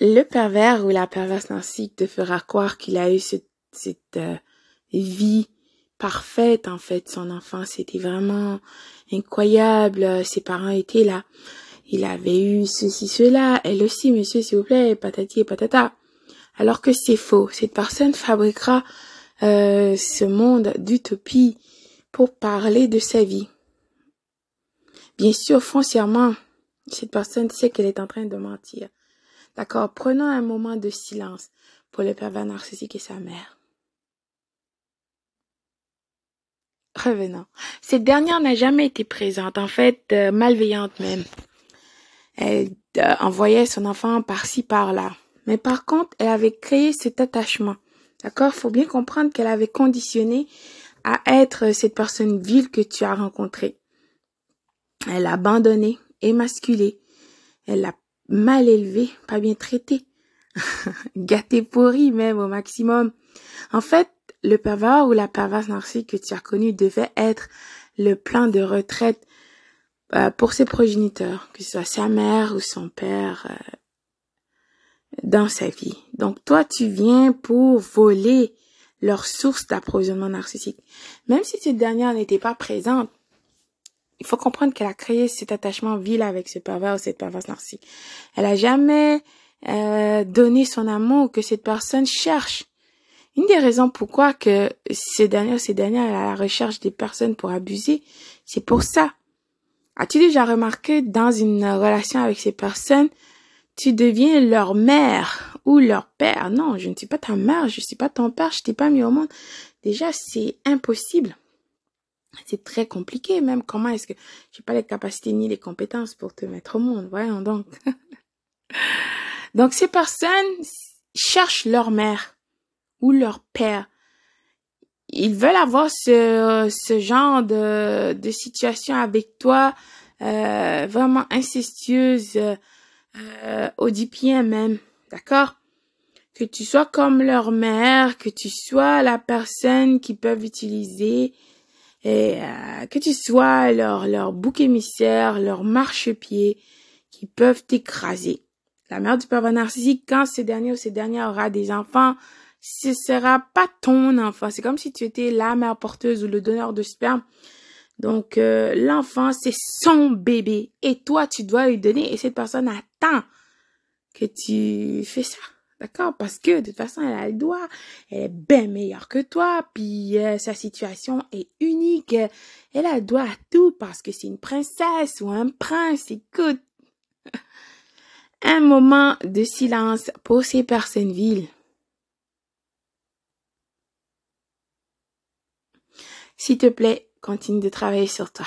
le pervers ou la perverse narcissique te fera croire qu'il a eu cette vie parfaite, en fait. Son enfance c'était vraiment incroyable, ses parents étaient là, il avait eu ceci, cela, elle aussi, monsieur, s'il vous plaît, patati et patata. Alors que c'est faux. Cette personne fabriquera ce monde d'utopie pour parler de sa vie. Bien sûr, foncièrement, cette personne sait qu'elle est en train de mentir. D'accord? Prenons un moment de silence pour le pervers narcissique et sa mère. Revenons. Cette dernière n'a jamais été présente, en fait, malveillante même. Elle envoyait son enfant par-ci, par-là. Mais par contre, elle avait créé cet attachement. D'accord? Faut bien comprendre qu'elle avait conditionné à être cette personne vile que tu as rencontrée. Elle l'a abandonnée, émasculée. Elle l'a mal élevée, pas bien traitée. Gâtée pourrie même au maximum. En fait, le pervers ou la perverse narcissique que tu as connu devait être le plan de retraite pour ses progéniteurs, que ce soit sa mère ou son père, dans sa vie. Donc, toi, tu viens pour voler leur source d'approvisionnement narcissique. Même si cette dernière n'était pas présente, il faut comprendre qu'elle a créé cet attachement vil avec ce pervers ou cette perverse narcissique. Elle a jamais donné son amour que cette personne cherche. Une des raisons pourquoi que ces dernières, elle est à la recherche des personnes pour abuser, c'est pour ça. As-tu déjà remarqué dans une relation avec ces personnes, tu deviens leur mère ou leur père? Non, je ne suis pas ta mère, je ne suis pas ton père, je t'ai pas mis au monde. Déjà, c'est impossible. C'est très compliqué même. Comment est-ce que j'ai pas les capacités ni les compétences pour te mettre au monde? Voyons donc. Donc, ces personnes cherchent leur mère ou leur père. Ils veulent avoir ce genre de situation avec toi, vraiment incestueuse, oedipien même, d'accord? Que tu sois comme leur mère, que tu sois la personne qu'ils peuvent utiliser, et que tu sois leur bouc émissaire, leur marchepied, qui peuvent t'écraser. La mère du pervers narcissique, quand ce dernier ou ces dernières aura des enfants, ce sera pas ton enfant. C'est comme si tu étais la mère porteuse ou le donneur de sperme. Donc, l'enfant, c'est son bébé. Et toi, tu dois lui donner. Et cette personne attend que tu fais ça. D'accord? Parce que, de toute façon, elle a le doigt. Elle est bien meilleure que toi. Puis, sa situation est unique. Elle a le doigt à tout parce que c'est une princesse ou un prince. Écoute. Un moment de silence pour ces personnes viles. S'il te plaît, continue de travailler sur toi.